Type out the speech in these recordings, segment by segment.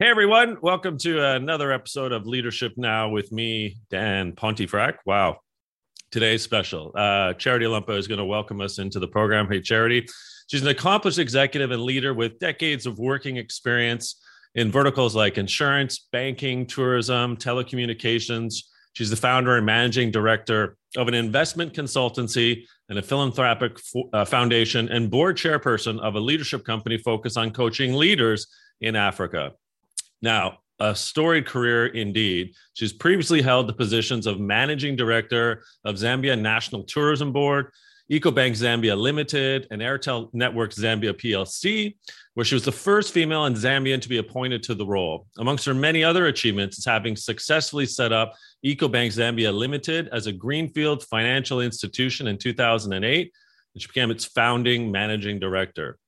Hey, everyone. Welcome to another episode of Leadership Now with me, Dan Pontifrac. Wow. Today's special. Charity Lumpa is going to welcome us into the program. Hey, Charity. She's an accomplished executive and leader with decades of working experience in verticals like insurance, banking, tourism, telecommunications. She's the founder and managing director of an investment consultancy and a philanthropic foundation, and board chairperson of a leadership company focused on coaching leaders in Africa. Now, a storied career indeed. She's previously held the positions of Managing Director of Zambia National Tourism Board, EcoBank Zambia Limited, and Airtel Network Zambia PLC, where she was the first female in Zambia to be appointed to the role. Amongst her many other achievements is having successfully set up EcoBank Zambia Limited as a greenfield financial institution in 2008, and she became its founding Managing Director.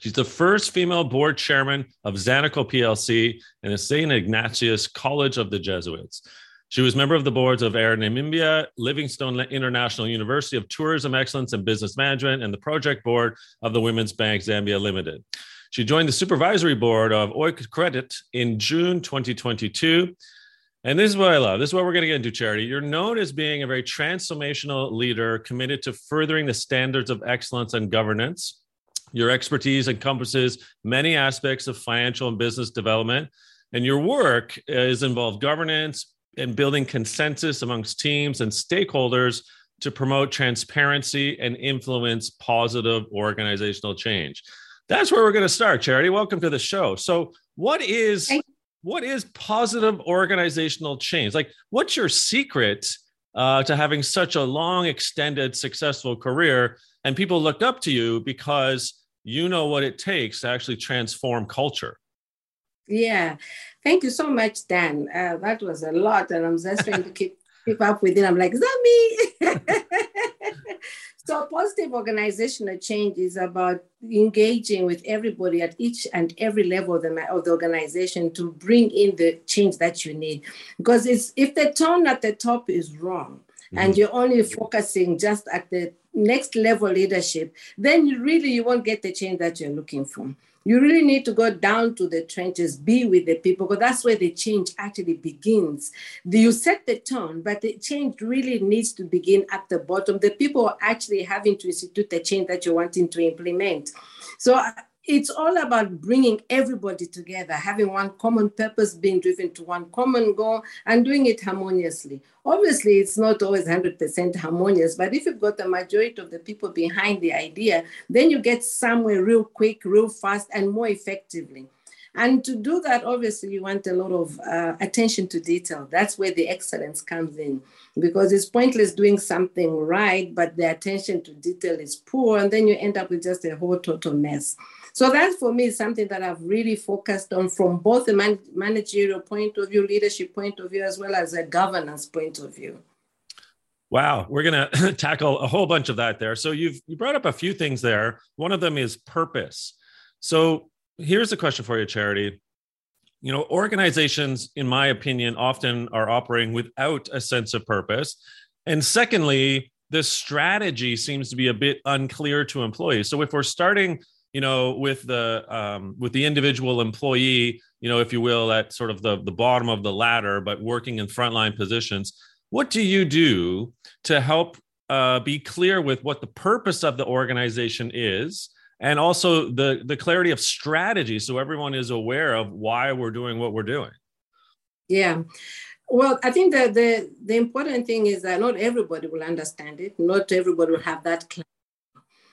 She's the first female board chairman of Zanaco PLC and the St. Ignatius College of the Jesuits. She was a member of the boards of Air Namibia, Livingstone International University of Tourism Excellence and Business Management, and the project board of the Women's Bank Zambia Limited. She joined the supervisory board of Oik Credit in June 2022. And this is what I love. This is what we're going to get into, Charity. You're known as being a very transformational leader committed to furthering the standards of excellence and governance. Your expertise encompasses many aspects of financial and business development, and your work is involved governance and building consensus amongst teams and stakeholders to promote transparency and influence positive organizational change. That's where we're going to start, Charity. Welcome to the show. So what is positive organizational change? Like, what's your secret to having such a long, extended, successful career? And people look up to you because you know what it takes to actually transform culture. Yeah. Thank you so much, Dan. That was a lot. And I'm just trying to keep up with it. I'm like, is that me? So positive organizational change is about engaging with everybody at each and every level of the organization to bring in the change that you need. Because if the tone at the top is wrong, and you're only focusing just at the next level leadership, then you won't get the change that you're looking for. You really need to go down to the trenches, be with the people, because that's where the change actually begins. You set the tone, but the change really needs to begin at the bottom. The people are actually having to institute the change that you're wanting to implement. So it's all about bringing everybody together, having one common purpose, being driven to one common goal, and doing it harmoniously. Obviously, it's not always 100% harmonious, but if you've got the majority of the people behind the idea, then you get somewhere real quick, real fast, and more effectively. And to do that, obviously, you want a lot of attention to detail. That's where the excellence comes in, because it's pointless doing something right, but the attention to detail is poor, and then you end up with just a whole total mess. So that, for me, is something that I've really focused on from both a managerial point of view, leadership point of view, as well as a governance point of view. Wow. We're going to tackle a whole bunch of that there. So you brought up a few things there. One of them is purpose. So here's a question for you, Charity. You know, organizations, in my opinion, often are operating without a sense of purpose. And secondly, the strategy seems to be a bit unclear to employees. So if we're starting, you know, with the individual employee, you know, if you will, at sort of the bottom of the ladder, but working in frontline positions, what do you do to help be clear with what the purpose of the organization is, and also the clarity of strategy, so everyone is aware of why we're doing what we're doing? Yeah. Well, I think that the important thing is that not everybody will understand it. Not everybody will have that clarity.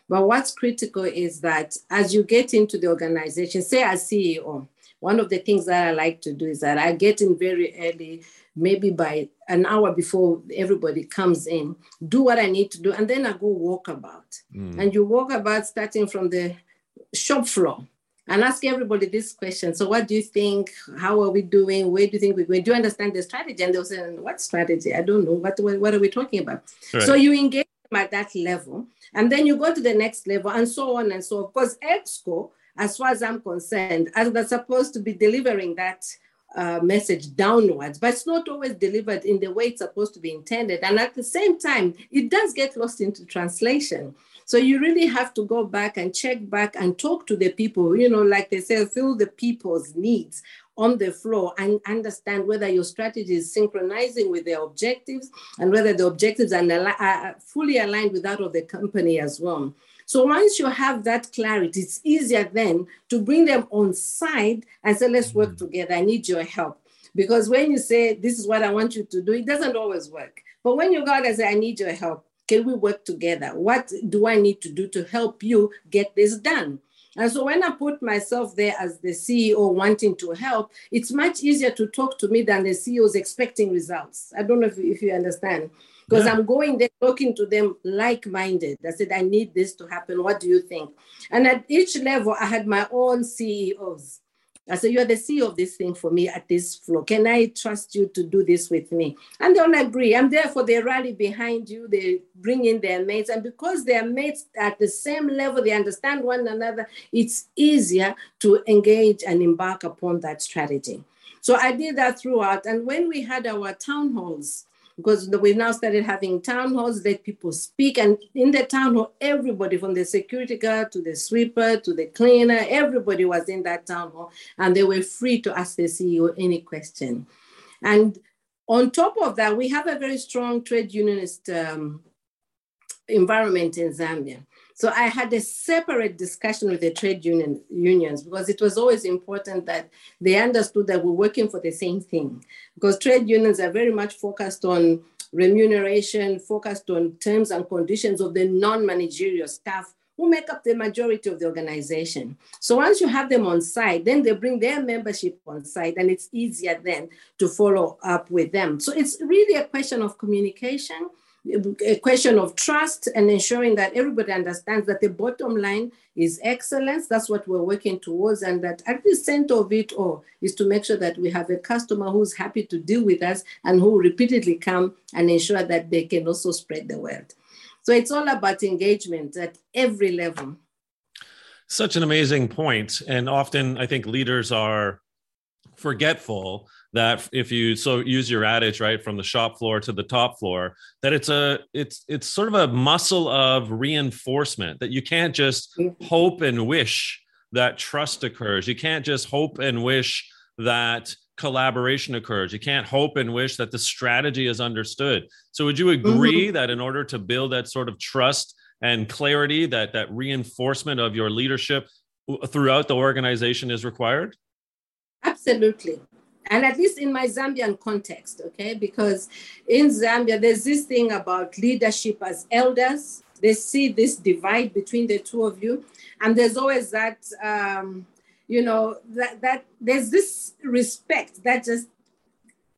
But what's critical is that as you get into the organization, say as CEO, one of the things that I like to do is that I get in very early, maybe by an hour before everybody comes in, do what I need to do, and then I go walk about. And you walk about starting from the shop floor and ask everybody this question. So what do you think? How are we doing? Where do you think we're going? Do you understand the strategy? And they'll say, what strategy? I don't know. What are we talking about? Right. So you engage at that level, and then you go to the next level, and so on and so on. Of course, EXCO, as far as I'm concerned, as they're supposed to be delivering that message downwards, but it's not always delivered in the way it's supposed to be intended. And at the same time, it does get lost into translation. So you really have to go back and check back and talk to the people, you know, like they say, feel the people's needs on the floor and understand whether your strategy is synchronizing with their objectives and whether the objectives are fully aligned with that of the company as well. So once you have that clarity, it's easier then to bring them on side and say, let's work together. I need your help. Because when you say, this is what I want you to do, it doesn't always work. But when you go out and say, I need your help, can we work together? What do I need to do to help you get this done? And so when I put myself there as the CEO wanting to help, it's much easier to talk to me than the CEO's expecting results. I don't know if you understand. Because I'm going there talking to them like-minded. I said, I need this to happen. What do you think? And at each level, I had my own CEOs. I said, you're the CEO of this thing for me at this floor. Can I trust you to do this with me? And they all agree. I'm there for they rally behind you. They bring in their mates. And because their mates at the same level, they understand one another, it's easier to engage and embark upon that strategy. So I did that throughout. And when we had our town halls, because we've now started having town halls, let people speak. And in the town hall, everybody from the security guard to the sweeper to the cleaner, everybody was in that town hall. And they were free to ask the CEO any question. And on top of that, we have a very strong trade unionist environment in Zambia. So I had a separate discussion with the trade unions because it was always important that they understood that we're working for the same thing, because trade unions are very much focused on remuneration, focused on terms and conditions of the non-managerial staff who make up the majority of the organization. So once you have them on side, then they bring their membership on side, and it's easier then to follow up with them. So it's really a question of communication, a question of trust, and ensuring that everybody understands that the bottom line is excellence. That's what we're working towards. And that at the center of it all is to make sure that we have a customer who's happy to deal with us and who repeatedly come and ensure that they can also spread the word. So it's all about engagement at every level. Such an amazing point. And often I think leaders are forgetful that if you use your adage, right, from the shop floor to the top floor, that it's sort of a muscle of reinforcement, that you can't just hope and wish that trust occurs. You can't just hope and wish that collaboration occurs. You can't hope and wish that the strategy is understood. So would you agree that in order to build that sort of trust and clarity, that that reinforcement of your leadership throughout the organization is required? Absolutely. And at least in my Zambian context, okay, because in Zambia, there's this thing about leadership as elders. They see this divide between the two of you. And there's always that, you know, that there's this respect that just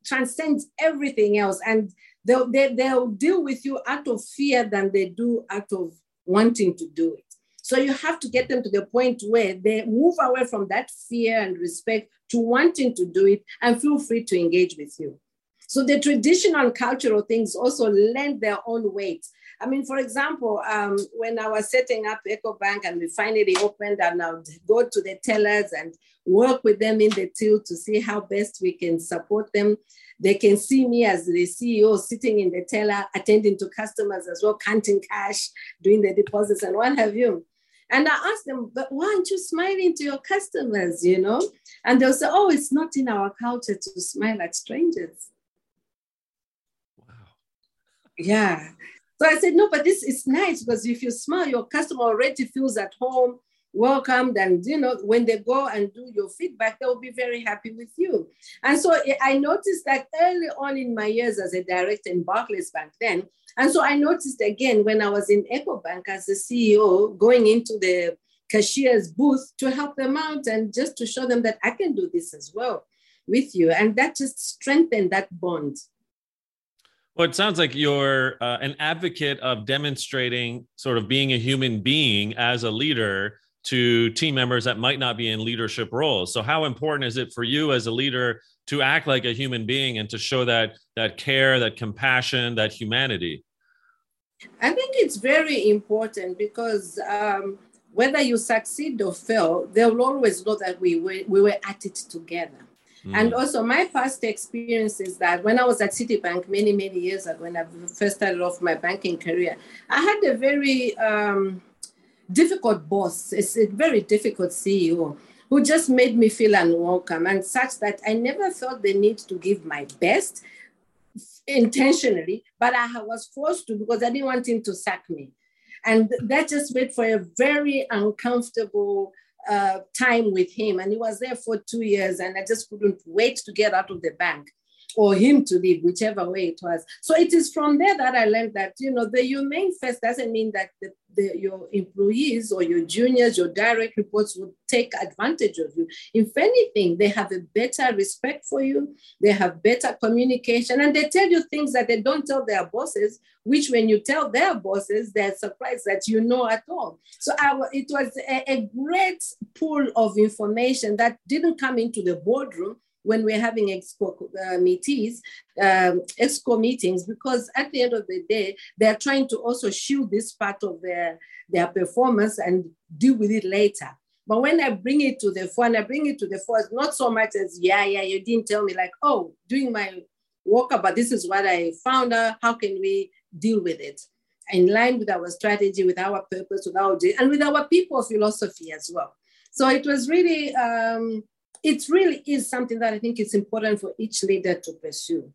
transcends everything else. And they'll deal with you out of fear than they do out of wanting to do it. So you have to get them to the point where they move away from that fear and respect to wanting to do it and feel free to engage with you. So the traditional and cultural things also lend their own weight. I mean, for example, when I was setting up EcoBank and we finally opened, and I would go to the tellers and work with them in the till to see how best we can support them. They can see me as the CEO sitting in the teller, attending to customers as well, counting cash, doing the deposits and what have you. And I asked them, but why aren't you smiling to your customers, you know? And they'll say, oh, it's not in our culture to smile at strangers. Wow. Yeah. So I said, no, but this is nice, because if you smile, your customer already feels at home, welcomed, and, you know, when they go and do your feedback, they'll be very happy with you. And so I noticed that early on in my years as a director in Barclays back then. And so I noticed again when I was in EcoBank as the CEO, going into the cashier's booth to help them out and just to show them that I can do this as well with you. And that just strengthened that bond. Well, it sounds like you're an advocate of demonstrating sort of being a human being as a leader to team members that might not be in leadership roles. So how important is it for you as a leader to act like a human being and to show that care, that compassion, that humanity? I think it's very important, because whether you succeed or fail, they will always know that we were at it together. Mm. And also my past experience is that when I was at Citibank many, many years ago, when I first started off my banking career, I had a very difficult boss. It's a very difficult CEO who just made me feel unwelcome, and such that I never felt the need to give my best intentionally, but I was forced to because I didn't want him to sack me. And that just made for a very uncomfortable time with him. And he was there for 2 years, and I just couldn't wait to get out of the bank or him to leave, whichever way it was. So it is from there that I learned that, you know, the humane first doesn't mean that your employees or your juniors, your direct reports would take advantage of you. If anything, they have a better respect for you, they have better communication, and they tell you things that they don't tell their bosses, which when you tell their bosses, they're surprised that you know at all. So it was a great pool of information that didn't come into the boardroom when we're having exco meetings, because at the end of the day, they're trying to also shield this part of their performance and deal with it later. But when I bring it to the fore, it's not so much as, you didn't tell me, like, oh, doing my walk-up, but this is what I found out, how can we deal with it? In line with our strategy, with our purpose, with our and with our people philosophy as well. So it was really, it really is something that I think it's important for each leader to pursue.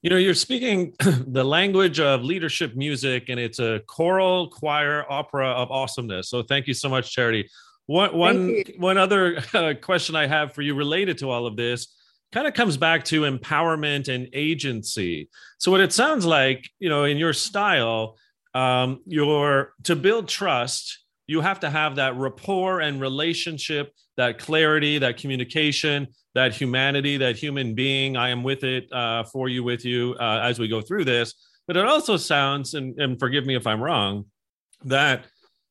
You know, you're speaking the language of leadership music, and it's a choral, choir, opera of awesomeness. So thank you so much, Charity. One other question I have for you related to all of this kind of comes back to empowerment and agency. So what it sounds like, you know, in your style, to build trust, you have to have that rapport and relationship, that clarity, that communication, that humanity, that human being. I am with it, for you, with you, as we go through this. But it also sounds, and forgive me if I'm wrong, that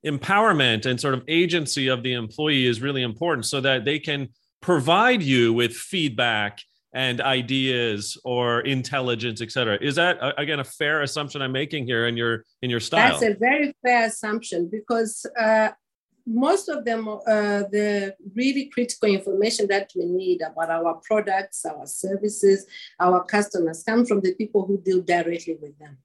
empowerment and sort of agency of the employee is really important so that they can provide you with feedback and ideas or intelligence, et cetera. Is that, again, a fair assumption I'm making here in your style? That's a very fair assumption, because most of them, the really critical information that we need about our products, our services, our customers, come from the people who deal directly with them.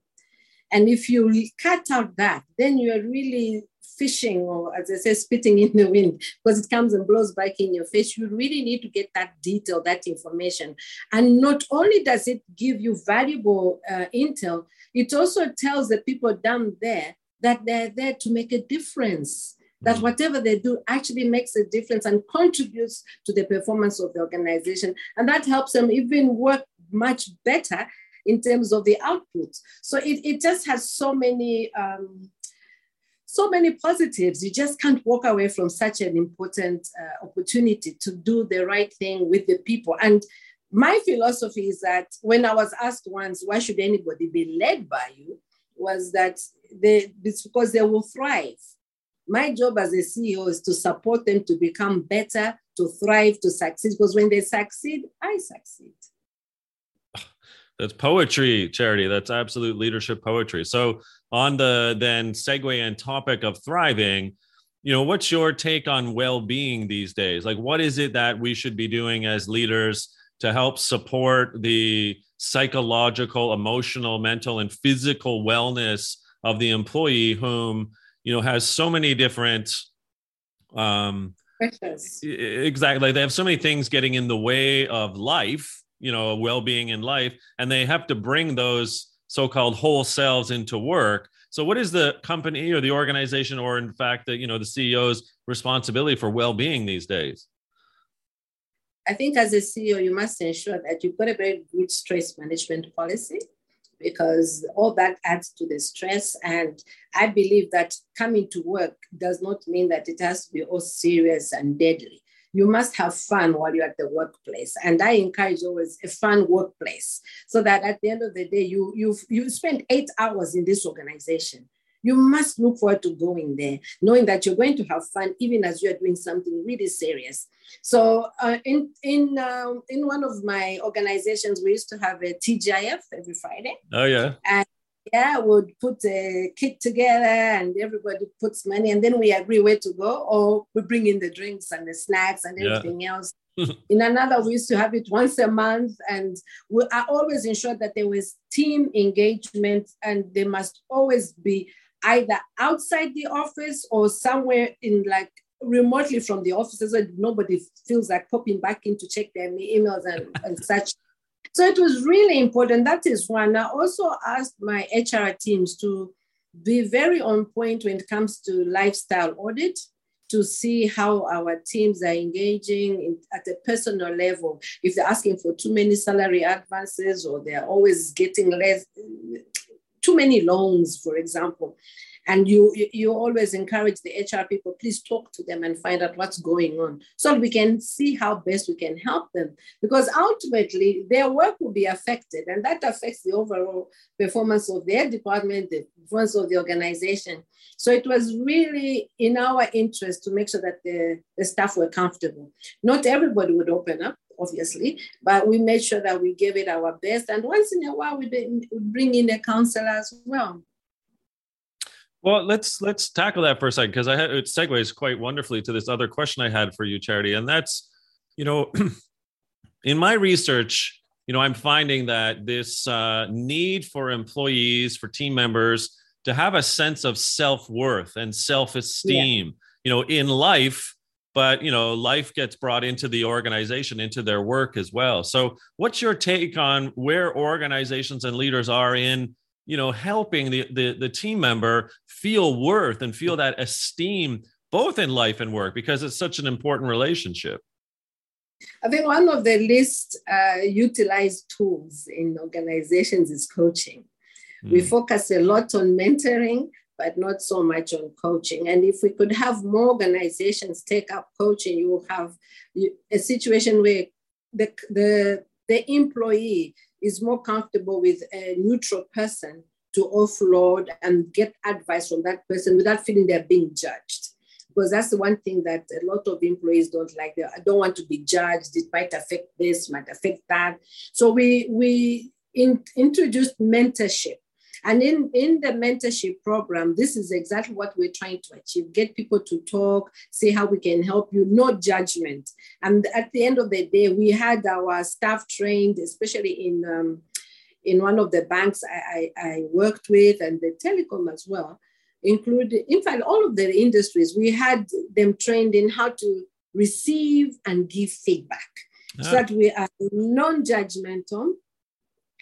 And if you cut out that, then you are really fishing, or as I say, spitting in the wind, because it comes and blows back in your face. You really need to get that detail, that information. And not only does it give you valuable intel, it also tells the people down there that they're there to make a difference, that whatever they do actually makes a difference and contributes to the performance of the organization. And that helps them even work much better in terms of the output. So it just has so many positives. You just can't walk away from such an important opportunity to do the right thing with the people. And my philosophy is that when I was asked once, why should anybody be led by you? Was that it's because they will thrive. My job as a CEO is to support them to become better, to thrive, to succeed, because when they succeed, I succeed. That's poetry, Charity. That's absolute leadership poetry. So on the then segue and topic of thriving, you know, what's your take on well-being these days? Like, what is it that we should be doing as leaders to help support the psychological, emotional, mental, and physical wellness of the employee whom, you know, has so many different, exactly. They have so many things getting in the way of life, you know, well-being in life, and they have to bring those so-called whole selves into work. So what is the company or the organization, or in fact, the, you know, the CEO's responsibility for well-being these days? I think as a CEO, you must ensure that you've got a very good stress management policy, because all that adds to the stress. And I believe that coming to work does not mean that it has to be all serious and deadly. You must have fun while you're at the workplace. And I encourage always a fun workplace, so that at the end of the day, you spend 8 hours in this organization. You must look forward to going there, knowing that you're going to have fun, even as you're doing something really serious. So in one of my organizations, we used to have a TGIF every Friday. Oh, yeah. And yeah, we'll put a kit together and everybody puts money, and then we agree where to go, or we bring in the drinks and the snacks and everything else. In another, we used to have it once a month, and I always ensured that there was team engagement, and they must always be either outside the office or somewhere in like remotely from the offices, so nobody feels like popping back in to check their emails and such. So it was really important. That is one. I also asked my HR teams to be very on point when it comes to lifestyle audit, to see how our teams are engaging at a personal level. If they're asking for too many salary advances, or they're always getting less, too many loans, for example. And you always encourage the HR people, please talk to them and find out what's going on, so we can see how best we can help them. Because ultimately, their work will be affected, and that affects the overall performance of their department, the performance of the organization. So it was really in our interest to make sure that the staff were comfortable. Not everybody would open up, obviously, but we made sure that we gave it our best. And once in a while, we bring in a counselor as well. Well, let's tackle that for a second, because it segues quite wonderfully to this other question I had for you, Charity. And that's, in my research, I'm finding that this need for employees, for team members to have a sense of self-worth and self-esteem, in life, but, life gets brought into the organization, into their work as well. So what's your take on where organizations and leaders are in helping the team member feel worth and feel that esteem, both in life and work, because it's such an important relationship? I think one of the least utilized tools in organizations is coaching. We focus a lot on mentoring, but not so much on coaching. And if we could have more organizations take up coaching, you will have a situation where the employee is more comfortable with a neutral person to offload and get advice from that person without feeling they're being judged. Because that's the one thing that a lot of employees don't like. They don't want to be judged. It might affect this, might affect that. So we introduced mentorship. And in the mentorship program, this is exactly what we're trying to achieve. Get people to talk, see how we can help you, no judgment. And at the end of the day, we had our staff trained, especially in one of the banks I worked with, and the telecom as well, in fact, all of the industries, we had them trained in how to receive and give feedback. So that we are non-judgmental.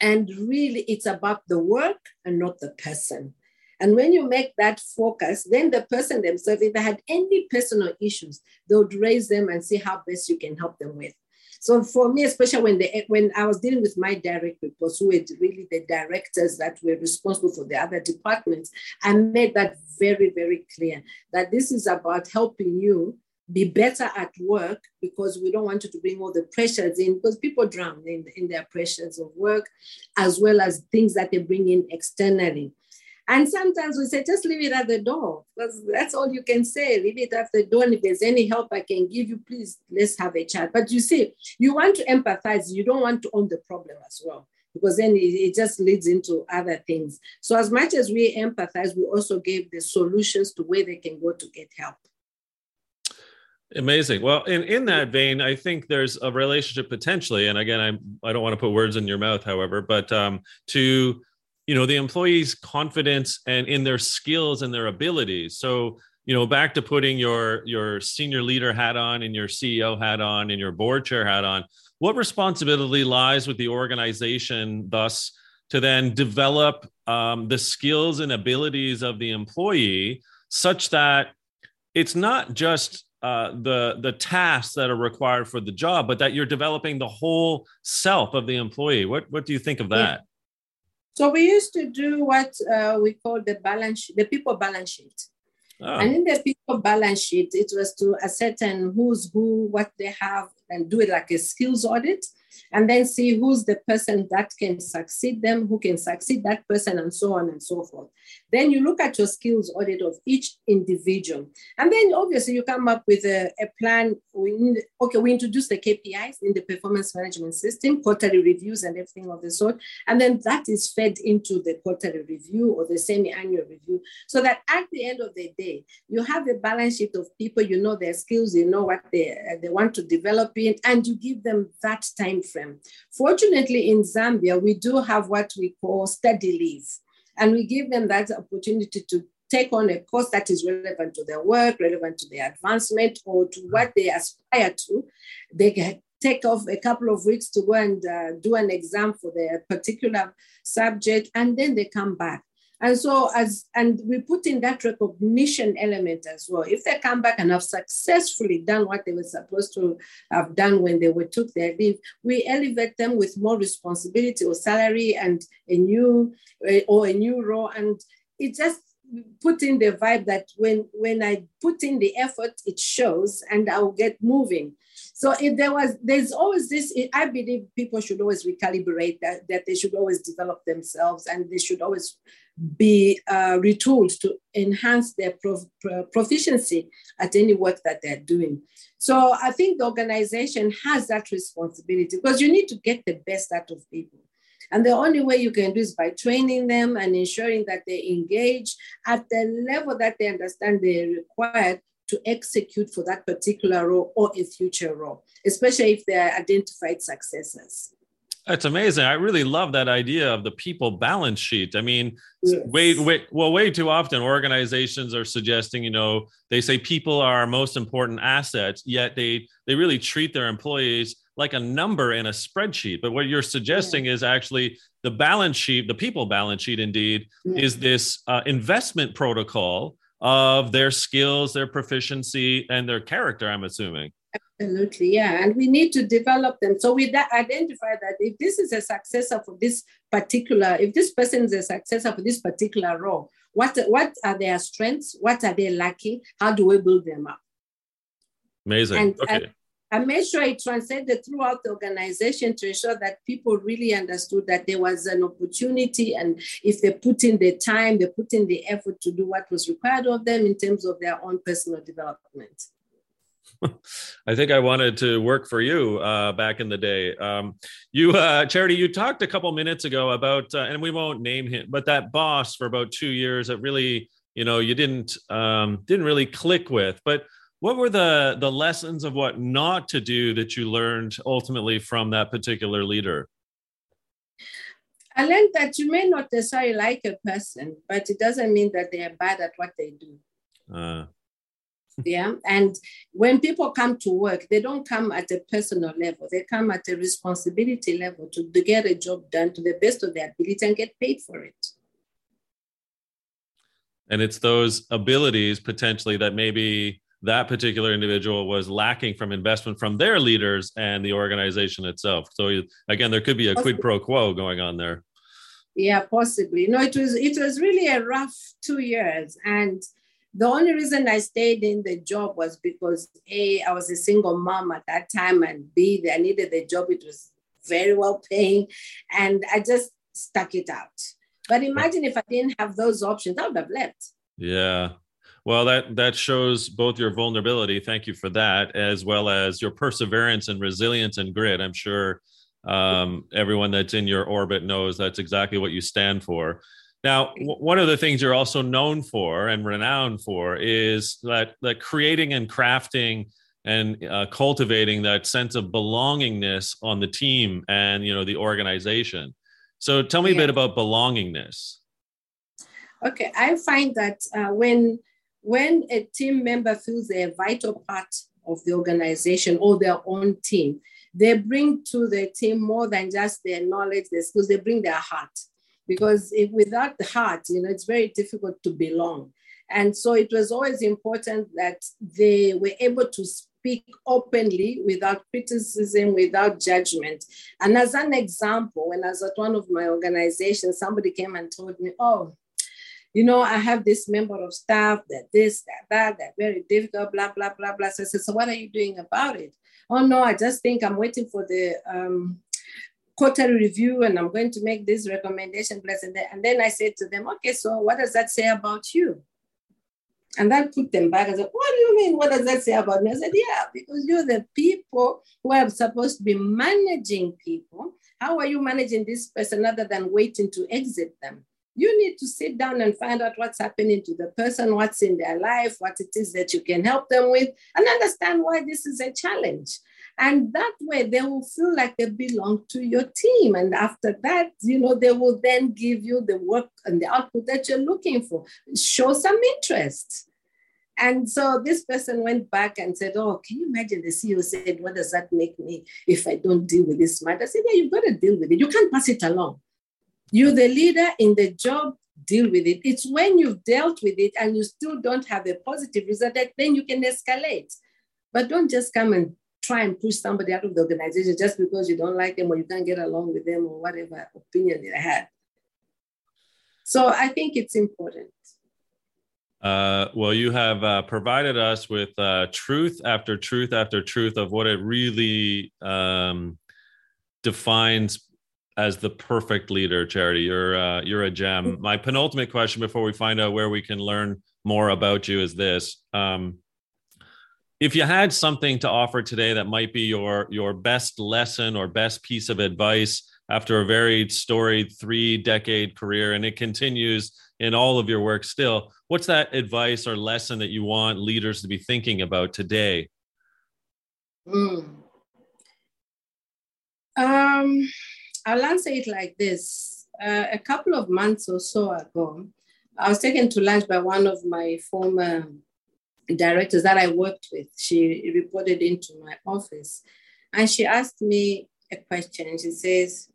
And really, it's about the work and not the person. And when you make that focus, then the person themselves, if they had any personal issues, they would raise them and see how best you can help them with. So for me, especially when I was dealing with my direct reports, who were really the directors that were responsible for the other departments, I made that very, very clear, that this is about helping you be better at work, because we don't want you to bring all the pressures in, because people drown in their pressures of work, as well as things that they bring in externally. And sometimes we say, just leave it at the door, because that's all you can say. Leave it at the door, and if there's any help I can give you, please, let's have a chat. But you see, you want to empathize. You don't want to own the problem as well, because then it just leads into other things. So as much as we empathize, we also gave the solutions to where they can go to get help. Amazing. Well, in that vein, I think there's a relationship potentially, and again, I don't want to put words in your mouth, however, but to the employees' confidence and in their skills and their abilities. So back to putting your senior leader hat on and your CEO hat on and your board chair hat on. What responsibility lies with the organization, thus, to then develop the skills and abilities of the employee, such that it's not just the tasks that are required for the job, but that you're developing the whole self of the employee. What do you think of that? Yeah. So we used to do what we call the people balance sheet. Oh. And in the people balance sheet, it was to ascertain who's who, what they have, and do it like a skills audit. and then see who's the person that can succeed them, who can succeed that person, and so on and so forth. Then you look at your skills audit of each individual. And then obviously you come up with a plan. We introduce the KPIs in the performance management system, quarterly reviews and everything of the sort. And then that is fed into the quarterly review or the semi-annual review, so that at the end of the day, you have a balance sheet of people, you know their skills, you know what they want to develop in, and you give them that time frame. Fortunately, in Zambia, we do have what we call study leave, and we give them that opportunity to take on a course that is relevant to their work, relevant to their advancement, or to what they aspire to. They can take off a couple of weeks to go and do an exam for their particular subject, and then they come back. And so we put in that recognition element as well. If they come back and have successfully done what they were supposed to have done when they took their leave, we elevate them with more responsibility or salary and a new role. And it just put in the vibe that when I put in the effort, it shows, and I'll get moving. So there's always this, I believe people should always recalibrate that they should always develop themselves, and they should always be retooled to enhance their proficiency at any work that they're doing. So I think the organization has that responsibility, because you need to get the best out of people. And the only way you can do is by training them and ensuring that they engage at the level that they understand they're required to execute for that particular role or a future role, especially if they're identified successors. That's amazing. I really love that idea of the people balance sheet. I mean, yes. Way too often organizations are suggesting, they say people are our most important assets, yet they really treat their employees like a number in a spreadsheet. But what you're suggesting is actually the balance sheet, the people balance sheet indeed, is this investment protocol of their skills, their proficiency, and their character, I'm assuming. Absolutely, yeah. And we need to develop them. So we identify that if this is a successor for this particular, if this person is a successor for this particular role, what are their strengths? What are they lacking? How do we build them up? Amazing. And, okay. I made sure it transcended throughout the organization to ensure that people really understood that there was an opportunity, and if they put in the time, they put in the effort to do what was required of them in terms of their own personal development. I think I wanted to work for you back in the day. Charity, you talked a couple minutes ago about, and we won't name him, but that boss for about 2 years that really, you didn't really click with. But what were the lessons of what not to do that you learned ultimately from that particular leader? I learned that you may not necessarily like a person, but it doesn't mean that they are bad at what they do. Yeah. And when people come to work, they don't come at a personal level. They come at a responsibility level to get a job done to the best of their ability and get paid for it. And it's those abilities potentially that maybe that particular individual was lacking from investment from their leaders and the organization itself. So again, there could be a quid pro quo going on there. Yeah, possibly. No, it was really a rough 2 years. And the only reason I stayed in the job was because A, I was a single mom at that time, and B, I needed the job. It was very well paying, and I just stuck it out. But imagine if I didn't have those options, I would have left. Yeah. Well, that shows both your vulnerability, thank you for that, as well as your perseverance and resilience and grit. I'm sure everyone that's in your orbit knows that's exactly what you stand for. Now, one of the things you're also known for and renowned for is that creating and crafting and cultivating that sense of belongingness on the team and the organization. So tell me a bit about belongingness. Okay, I find that when a team member feels they're a vital part of the organization or their own team, they bring to the team more than just their knowledge, their skills, they bring their heart. Because without the heart, it's very difficult to belong. And so it was always important that they were able to speak openly without criticism, without judgment. And as an example, when I was at one of my organizations, somebody came and told me, oh, I have this member of staff that this, that, that, very difficult, blah, blah, blah, blah. So I said, so what are you doing about it? oh no, I just think I'm waiting for the quarterly review and I'm going to make this recommendation, and then I said to them, okay, so what does that say about you? And that put them back and said, what do you mean? What does that say about me? I said, yeah, because you're the people who are supposed to be managing people. How are you managing this person other than waiting to exit them? You need to sit down and find out what's happening to the person, what's in their life, what it is that you can help them with, and understand why this is a challenge. And that way they will feel like they belong to your team. And after that, you know, they will then give you the work and the output that you're looking for. Show some interest. And so this person went back and said, oh, can you imagine the CEO said, what does that make me if I don't deal with this matter? I said, yeah, you've got to deal with it. You can't pass it along. You're the leader in the job, deal with it. It's when you've dealt with it and you still don't have a positive result that then you can escalate. But don't just come and try and push somebody out of the organization just because you don't like them or you can't get along with them or whatever opinion they had. So I think it's important. Well, you have provided us with truth after truth after truth of what it really defines as the perfect leader, Charity. You're a gem. My penultimate question before we find out where we can learn more about you is this. If you had something to offer today that might be your best lesson or best piece of advice after a very storied 3-decade career, and it continues in all of your work still, what's that advice or lesson that you want leaders to be thinking about today? I'll answer it like this. A couple of months or so ago, I was taken to lunch by one of my former directors that I worked with. She reported into my office and she asked me a question. She says,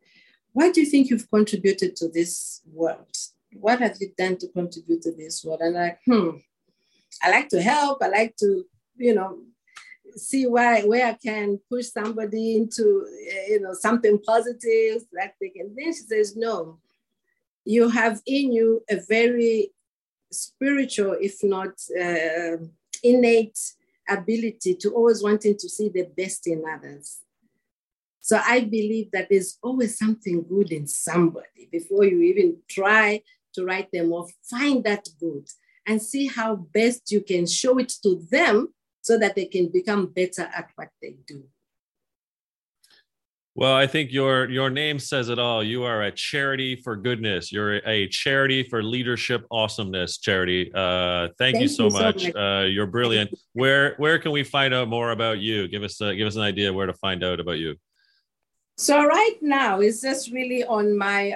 "Why do you think you've contributed to this world? What have you done to contribute to this world?" And I'm like, I like to help. I like to, you know, see where I can push somebody into, you know, something positive, that thing. And then she says, "No, you have in you a very spiritual, if not innate ability to always wanting to see the best in others." So I believe that there's always something good in somebody before you even try to write them off. Find that good and see how best you can show it to them so that they can become better at what they do. Well, I think your name says it all. You are a charity for goodness. You're a charity for leadership awesomeness, Charity. Thank you so much. You're brilliant. Where can we find out more about you? Give us an idea where to find out about you. So right now, it's just really on my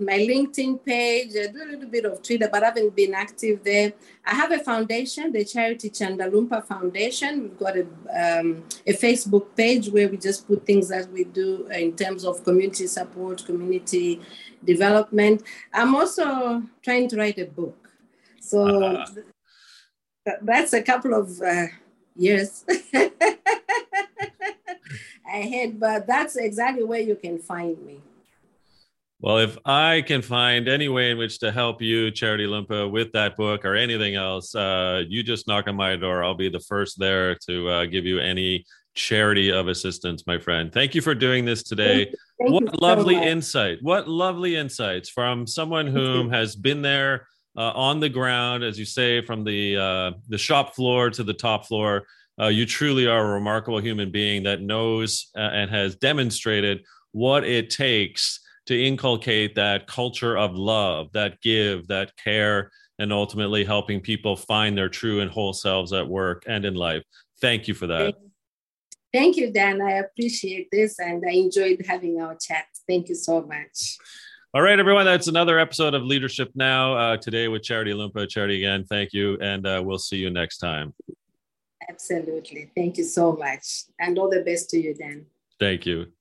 my LinkedIn page. I do a little bit of Twitter, but I haven't been active there. I have a foundation, the Charity Chanda Lumpa Foundation. We've got a Facebook page where we just put things that we do in terms of community support, community development. I'm also trying to write a book. So that's a couple of years. But that's exactly where you can find me. Well, if I can find any way in which to help you, Charity Lumpa, with that book or anything else, you just knock on my door. I'll be the first there to give you any charity of assistance, my friend. Thank you for doing this today. What lovely insights from someone whom has been there on the ground, as you say, from the shop floor to the top floor. You truly are a remarkable human being that knows and has demonstrated what it takes to inculcate that culture of love, that give, that care, and ultimately helping people find their true and whole selves at work and in life. Thank you for that. Thank you, Dan. I appreciate this and I enjoyed having our chat. Thank you so much. All right, everyone. That's another episode of Leadership Now today with Charity Lumpa. Charity, again, thank you. And we'll see you next time. Absolutely. Thank you so much. And all the best to you, Dan. Thank you.